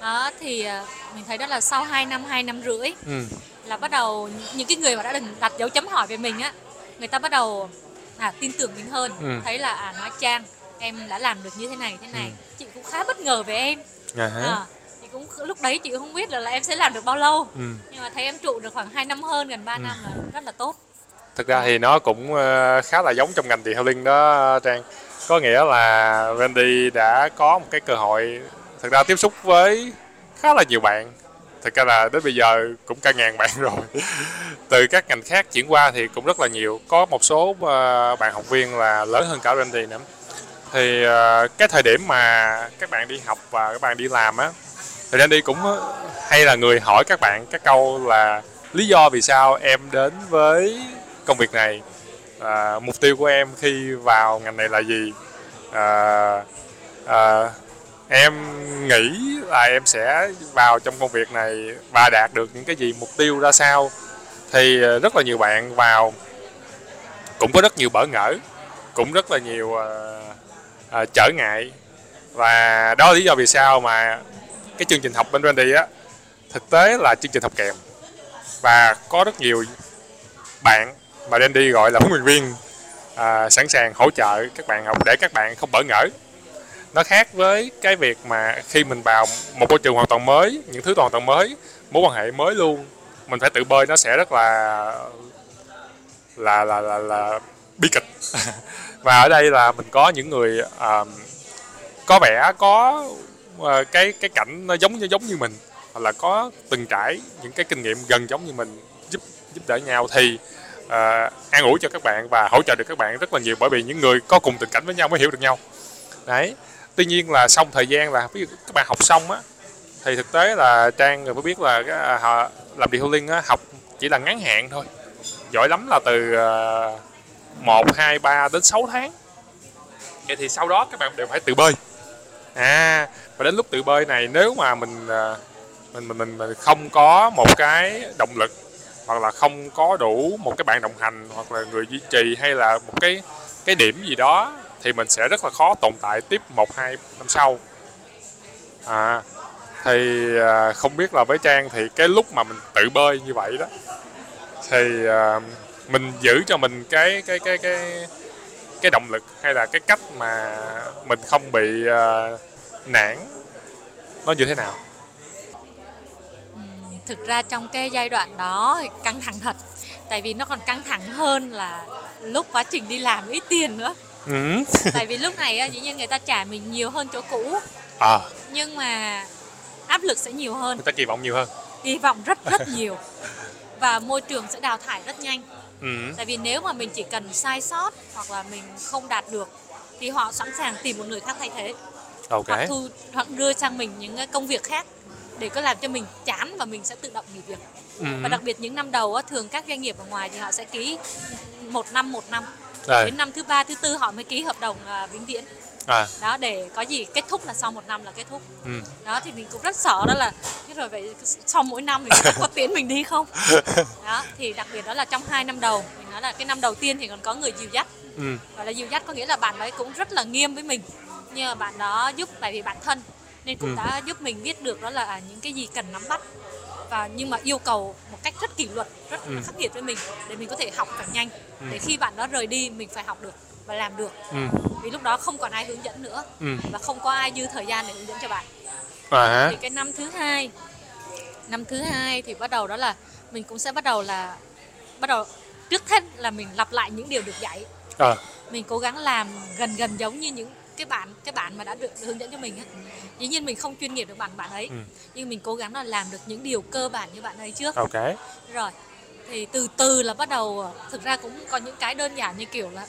Đó thì mình thấy đó là sau hai năm hai năm rưỡi ừ. là bắt đầu những cái người mà đã đừng đặt dấu chấm hỏi về mình á, người ta bắt đầu à, tin tưởng mình hơn, ừ. thấy là à, nói Trang em đã làm được như thế này thế này, ừ. chị cũng khá bất ngờ về em. Uh-huh. À, chị cũng lúc đấy chị cũng không biết là, là em sẽ làm được bao lâu, ừ. nhưng mà thấy em trụ được khoảng hai năm hơn, gần ba ừ. năm là rất là tốt. Thực ra thì nó cũng khá là giống trong ngành detailing đó Trang. Có nghĩa là Randy đã có một cái cơ hội, thực ra tiếp xúc với khá là nhiều bạn, thực ra là đến bây giờ cũng cả ngàn bạn rồi từ các ngành khác chuyển qua thì cũng rất là nhiều. Có một số bạn học viên là lớn hơn cả Randy nữa. Thì cái thời điểm mà các bạn đi học và các bạn đi làm á, thì Randy cũng hay là người hỏi các bạn cái câu là lý do vì sao em đến với công việc này, à, mục tiêu của em khi vào ngành này là gì, à, à, em nghĩ là em sẽ vào trong công việc này và đạt được những cái gì, mục tiêu ra sao. Thì rất là nhiều bạn vào cũng có rất nhiều bỡ ngỡ, cũng rất là nhiều à, à, trở ngại. Và đó là lý do vì sao mà cái chương trình học bên Randy á, thực tế là chương trình học kèm. Và có rất nhiều bạn mà Randy gọi là huấn luyện viên à, sẵn sàng hỗ trợ các bạn học để các bạn không bỡ ngỡ. Nó khác với cái việc mà khi mình vào một môi trường hoàn toàn mới, những thứ hoàn toàn mới, mối quan hệ mới luôn, mình phải tự bơi, nó sẽ rất là là là là, là bi kịch. Và ở đây là mình có những người à, có vẻ có à, cái cái cảnh nó giống giống như mình, hoặc là có từng trải những cái kinh nghiệm gần giống như mình, giúp giúp đỡ nhau thì à, an ủi cho các bạn và hỗ trợ được các bạn rất là nhiều, bởi vì những người có cùng tình cảnh với nhau mới hiểu được nhau. Đấy. Tuy nhiên là xong thời gian là ví dụ các bạn học xong á, thì thực tế là Trang người mới biết là cái, họ làm detailing á, học chỉ là ngắn hạn thôi, giỏi lắm là từ một, hai, ba đến sáu tháng. Vậy thì sau đó các bạn đều phải tự bơi. À, và đến lúc tự bơi này, nếu mà mình mình mình mình, mình không có một cái động lực, hoặc là không có đủ một cái bạn đồng hành, hoặc là người duy trì, hay là một cái cái điểm gì đó, thì mình sẽ rất là khó tồn tại tiếp một, hai năm sau. À, thì à, không biết là với Trang thì cái lúc mà mình tự bơi như vậy đó, thì à, mình giữ cho mình cái cái cái cái cái động lực, hay là cái cách mà mình không bị à, nản, nó như thế nào? Thực ra trong cái giai đoạn đó căng thẳng thật, tại vì nó còn căng thẳng hơn là lúc quá trình đi làm ít tiền nữa. Ừ. Tại vì lúc này dĩ nhiên người ta trả mình nhiều hơn chỗ cũ, à. nhưng mà áp lực sẽ nhiều hơn, người ta kỳ vọng nhiều hơn, kỳ vọng rất rất nhiều, và môi trường sẽ đào thải rất nhanh. ừ. Tại vì nếu mà mình chỉ cần sai sót hoặc là mình không đạt được thì họ sẵn sàng tìm một người khác thay thế, okay. hoặc, thu, hoặc đưa sang mình những công việc khác để có làm cho mình chán và mình sẽ tự động nghỉ việc. ừ. Và đặc biệt những năm đầu thường các doanh nghiệp ở ngoài thì họ sẽ ký một năm một năm Đấy. Đến năm thứ ba, thứ tư họ mới ký hợp đồng uh, vĩnh viễn. à. Đó, để có gì kết thúc là sau một năm là kết thúc. ừ. Đó, thì mình cũng rất sợ đó là thế rồi vậy sau mỗi năm mình có tuyển mình đi không. Đó, thì đặc biệt đó là trong hai năm đầu, mình nói là cái năm đầu tiên thì còn có người dìu dắt. ừ. Gọi là dìu dắt có nghĩa là bạn ấy cũng rất là nghiêm với mình, nhưng mà bạn đó giúp, tại vì bản thân nên cũng ừ. đã giúp mình biết được đó là những cái gì cần nắm bắt, và nhưng mà yêu cầu một cách rất kỷ luật, rất ừ. khắc nghiệt với mình để mình có thể học càng nhanh, ừ. để khi bạn đó rời đi mình phải học được và làm được, ừ. vì lúc đó không còn ai hướng dẫn nữa, ừ. và không có ai dư thời gian để hướng dẫn cho bạn. à. Thì cái năm thứ hai năm thứ hai thì bắt đầu đó là mình cũng sẽ bắt đầu là bắt đầu trước hết là mình lặp lại những điều được dạy. à. Mình cố gắng làm gần gần giống như những cái bạn cái bạn mà đã được hướng dẫn cho mình ấy. Dĩ nhiên mình không chuyên nghiệp được bạn bạn ấy, ừ. nhưng mình cố gắng là làm được những điều cơ bản như bạn ấy trước. okay. Rồi thì từ từ là bắt đầu, thực ra cũng có những cái đơn giản như kiểu là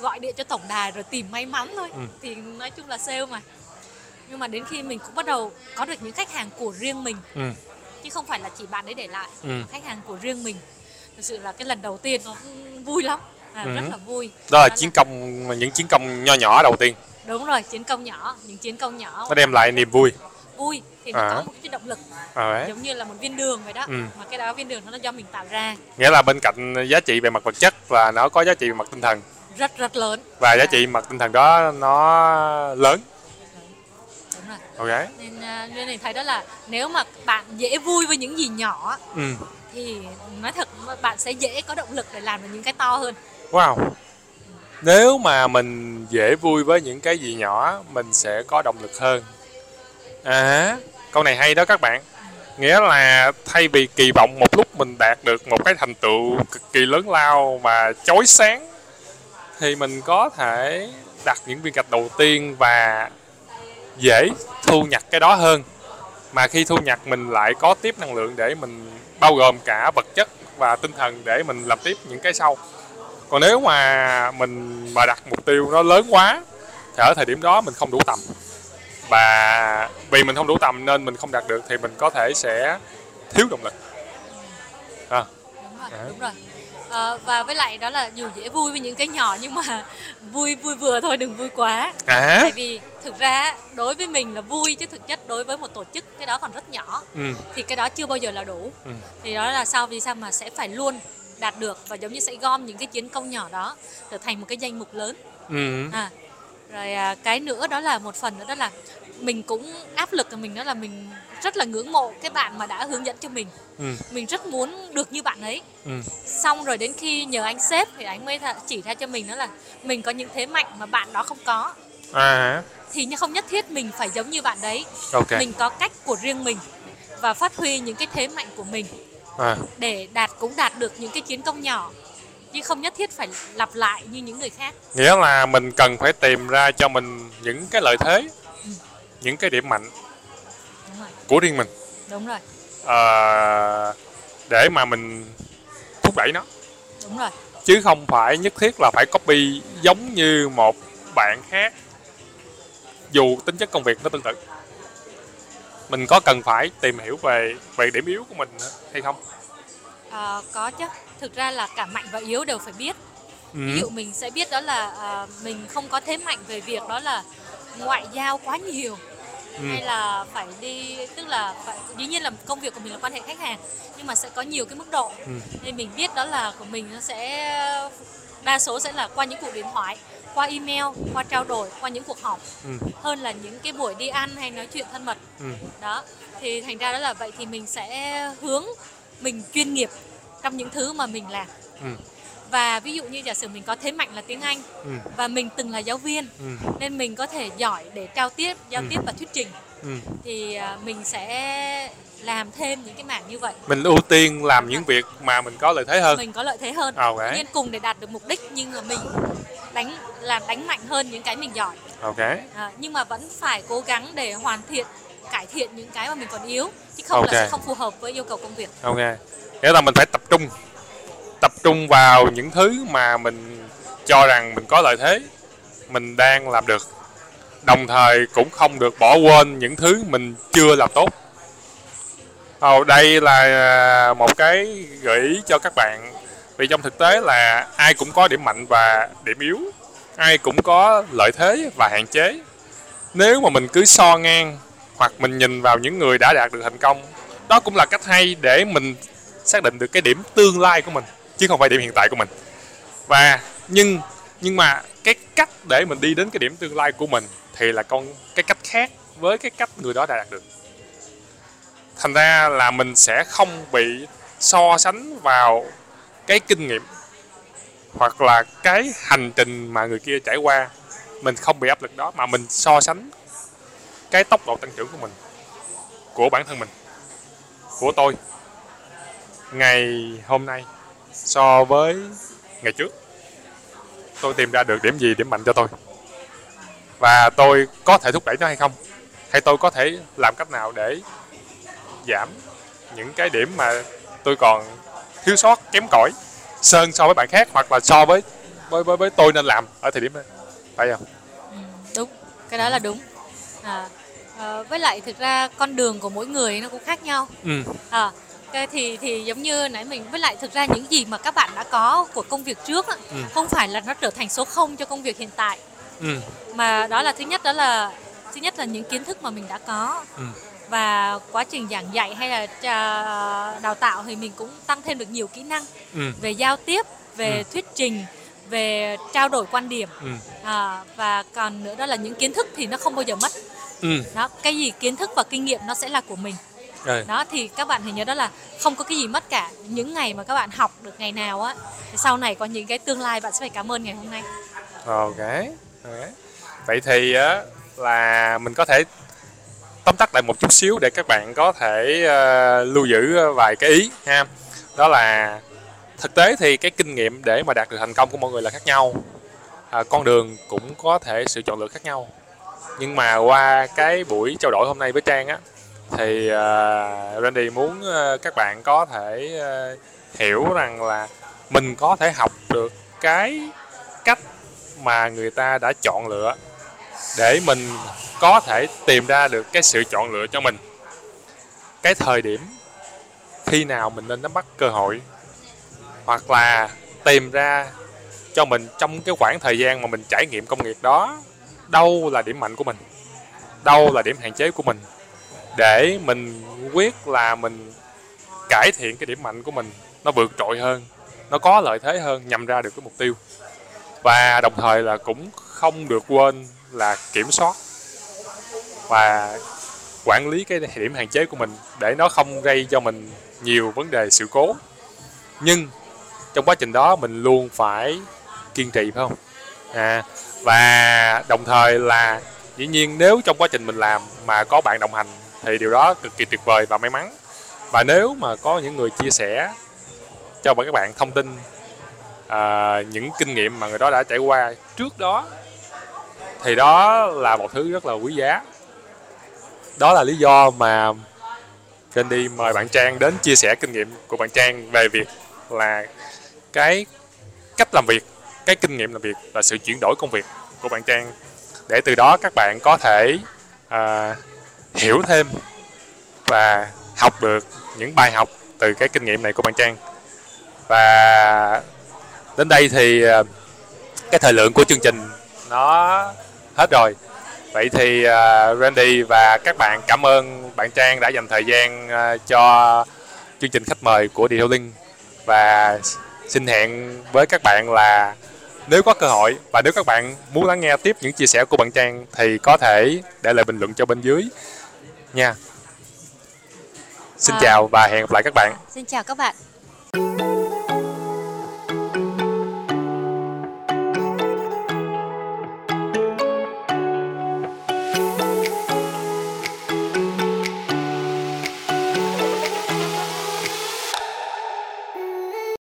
gọi điện cho tổng đài rồi tìm may mắn thôi, ừ. thì nói chung là sale mà. Nhưng mà đến khi mình cũng bắt đầu có được những khách hàng của riêng mình, ừ. chứ không phải là chỉ bạn ấy để lại, ừ. khách hàng của riêng mình. Thật sự là cái lần đầu tiên nó vui lắm, à, ừ. rất là vui. Đó là, đó là chiến công, những chiến công nho nhỏ đầu tiên. Đúng rồi, chiến công nhỏ, những chiến công nhỏ nó đem lại niềm vui. Vui thì nó à. có một cái động lực, à giống như là một viên đường vậy đó, ừ. mà cái đó viên đường nó do mình tạo ra. Nghĩa là bên cạnh giá trị về mặt vật chất là nó có giá trị về mặt tinh thần. Rất rất lớn. Và à. giá trị mặt tinh thần đó nó lớn. Đúng rồi. Ok. Nên, nên mình thấy đó là nếu mà bạn dễ vui với những gì nhỏ, ừ. thì nói thật bạn sẽ dễ có động lực để làm được những cái to hơn. Wow. Nếu mà mình dễ vui với những cái gì nhỏ, mình sẽ có động lực hơn. À, câu này hay đó các bạn. Nghĩa là thay vì kỳ vọng một lúc mình đạt được một cái thành tựu cực kỳ lớn lao mà chói sáng, thì mình có thể đặt những viên gạch đầu tiên và dễ thu nhặt cái đó hơn. Mà khi thu nhặt mình lại có tiếp năng lượng để mình bao gồm cả vật chất và tinh thần để mình làm tiếp những cái sau. Còn nếu mà mình mà đặt mục tiêu nó lớn quá thì ở thời điểm đó mình không đủ tầm, và vì mình không đủ tầm nên mình không đạt được thì mình có thể sẽ thiếu động lực. À. Đúng rồi, à. Đúng rồi. À, và với lại đó là dù dễ vui với những cái nhỏ nhưng mà vui vui vừa thôi, đừng vui quá. À. Tại vì thực ra đối với mình là vui, chứ thực chất đối với một tổ chức cái đó còn rất nhỏ. Ừ. Thì cái đó chưa bao giờ là đủ. Ừ. Thì đó là sao vì sao mà sẽ phải luôn đạt được, và giống như sẽ gom những cái chiến công nhỏ đó trở thành một cái danh mục lớn. Ừ. À. Rồi à, cái nữa đó là một phần nữa đó là mình cũng áp lực của mình, đó là mình rất là ngưỡng mộ cái bạn mà đã hướng dẫn cho mình. Ừ. Mình rất muốn được như bạn ấy. Ừ. Xong rồi đến khi nhờ anh sếp thì anh mới chỉ ra cho mình đó là mình có những thế mạnh mà bạn đó không có. À. Thì không nhất thiết mình phải giống như bạn đấy. Okay. Mình có cách của riêng mình và phát huy những cái thế mạnh của mình. À. Để đạt cũng đạt được những cái chiến công nhỏ, chứ không nhất thiết phải lặp lại như những người khác. Nghĩa là mình cần phải tìm ra cho mình những cái lợi thế, ừ. những cái điểm mạnh của riêng mình. Đúng rồi. À, để mà mình thúc đẩy nó. Đúng rồi. Chứ không phải nhất thiết là phải copy giống như một bạn khác, dù tính chất công việc nó tương tự. Mình có cần phải tìm hiểu về về điểm yếu của mình hay không? À, có chứ. Thực ra là cả mạnh và yếu đều phải biết. Ừ. Ví dụ mình sẽ biết đó là à, mình không có thế mạnh về việc đó là ngoại giao quá nhiều. Ừ. Hay là phải đi, tức là phải, dĩ nhiên là công việc của mình là quan hệ khách hàng nhưng mà sẽ có nhiều cái mức độ. Ừ. Nên mình biết đó là của mình nó sẽ đa số sẽ là qua những cuộc điện thoại, qua email, qua trao đổi, qua những cuộc họp. Ừ. Hơn là những cái buổi đi ăn hay nói chuyện thân mật. Ừ. Đó, thì thành ra đó là vậy thì mình sẽ hướng mình chuyên nghiệp trong những thứ mà mình làm. Ừ. Và ví dụ như giả sử mình có thế mạnh là tiếng Anh. Ừ. Và mình từng là giáo viên. Ừ. Nên mình có thể giỏi để giao tiếp, giao ừ. tiếp và thuyết trình. Ừ. Thì mình sẽ làm thêm những cái mảng như vậy. Mình ưu tiên làm những việc mà mình có lợi thế hơn. Mình có lợi thế hơn. Okay. Tuy nhiên cùng để đạt được mục đích nhưng mà mình đánh làm đánh mạnh hơn những cái mình giỏi. Okay. À, nhưng mà vẫn phải cố gắng để hoàn thiện, cải thiện những cái mà mình còn yếu, chứ không okay. là sẽ không phù hợp với yêu cầu công việc. Ok. Nghĩa là mình phải tập trung. Tập trung vào những thứ mà mình cho rằng mình có lợi thế, mình đang làm được. Đồng thời cũng không được bỏ quên những thứ mình chưa làm tốt. Ở đây là một cái gợi ý cho các bạn. Vì trong thực tế là ai cũng có điểm mạnh và điểm yếu, ai cũng có lợi thế và hạn chế. Nếu mà mình cứ so ngang hoặc mình nhìn vào những người đã đạt được thành công, đó cũng là cách hay để mình xác định được cái điểm tương lai của mình, chứ không phải điểm hiện tại của mình. Và nhưng nhưng mà cái cách để mình đi đến cái điểm tương lai của mình thì là con cái cách khác với cái cách người đó đã đạt được. Thành ra là mình sẽ không bị so sánh vào cái kinh nghiệm hoặc là cái hành trình mà người kia trải qua. Mình không bị áp lực đó mà mình so sánh cái tốc độ tăng trưởng của mình, của bản thân mình, của tôi ngày hôm nay so với ngày trước. Tôi tìm ra được điểm gì, điểm mạnh cho tôi, và tôi có thể thúc đẩy nó hay không, hay tôi có thể làm cách nào để giảm những cái điểm mà tôi còn thiếu sót, kém cỏi, sơn so với bạn khác hoặc là so với với với, với tôi nên làm ở thời điểm này. Phải không? Ừ, đúng, cái đó là đúng. À, à, với lại thực ra con đường của mỗi người nó cũng khác nhau. Ừ. À, thì thì giống như nãy mình, với lại thực ra những gì mà các bạn đã có của công việc trước á, ừ. không phải là nó trở thành số không cho công việc hiện tại. Ừ. Mà đó là thứ nhất đó là thứ nhất là những kiến thức mà mình đã có. Ừ. Và quá trình giảng dạy hay là đào tạo thì mình cũng tăng thêm được nhiều kỹ năng. Ừ. Về giao tiếp, về ừ. thuyết trình, về trao đổi quan điểm. Ừ. À, và còn nữa đó là những kiến thức thì nó không bao giờ mất. Ừ. Đó, cái gì kiến thức và kinh nghiệm nó sẽ là của mình. Ừ. Đó thì các bạn hãy nhớ đó là không có cái gì mất cả. Những ngày mà các bạn học được ngày nào á thì sau này có những cái tương lai bạn sẽ phải cảm ơn ngày hôm nay. Ok, okay. Vậy thì á là mình có thể tóm tắt lại một chút xíu để các bạn có thể uh, lưu giữ vài cái ý ha. Đó là thực tế thì cái kinh nghiệm để mà đạt được thành công của mọi người là khác nhau. à, con đường cũng có thể sự chọn lựa khác nhau. Nhưng mà qua cái buổi trao đổi hôm nay với Trang á, thì uh, Randy muốn uh, các bạn có thể uh, hiểu rằng là mình có thể học được cái cách mà người ta đã chọn lựa để mình có thể tìm ra được cái sự chọn lựa cho mình, cái thời điểm khi nào mình nên nắm bắt cơ hội, hoặc là tìm ra cho mình trong cái khoảng thời gian mà mình trải nghiệm công việc đó, đâu là điểm mạnh của mình, đâu là điểm hạn chế của mình, để mình quyết là mình cải thiện cái điểm mạnh của mình, nó vượt trội hơn, nó có lợi thế hơn, nhằm ra được cái mục tiêu. Và đồng thời là cũng không được quên là kiểm soát và quản lý cái điểm hạn chế của mình để nó không gây cho mình nhiều vấn đề sự cố. Nhưng trong quá trình đó mình luôn phải kiên trì, phải không? À, và đồng thời là dĩ nhiên nếu trong quá trình mình làm mà có bạn đồng hành thì điều đó cực kỳ tuyệt vời và may mắn. Và nếu mà có những người chia sẻ cho các bạn thông tin, à, những kinh nghiệm mà người đó đã trải qua trước đó, thì đó là một thứ rất là quý giá. Đó là lý do mà Randy mời bạn Trang đến chia sẻ kinh nghiệm của bạn Trang về việc là cái cách làm việc, cái kinh nghiệm làm việc và sự chuyển đổi công việc của bạn Trang, để từ đó các bạn có thể à, hiểu thêm và học được những bài học từ cái kinh nghiệm này của bạn Trang. Và đến đây thì cái thời lượng của chương trình nó hết rồi. Vậy thì uh, Randy và các bạn cảm ơn bạn Trang đã dành thời gian uh, cho chương trình khách mời của Detailing. Và xin hẹn với các bạn là nếu có cơ hội và nếu các bạn muốn lắng nghe tiếp những chia sẻ của bạn Trang thì có thể để lại bình luận cho bên dưới nha. Xin à. chào và hẹn gặp lại các bạn. Xin chào các bạn.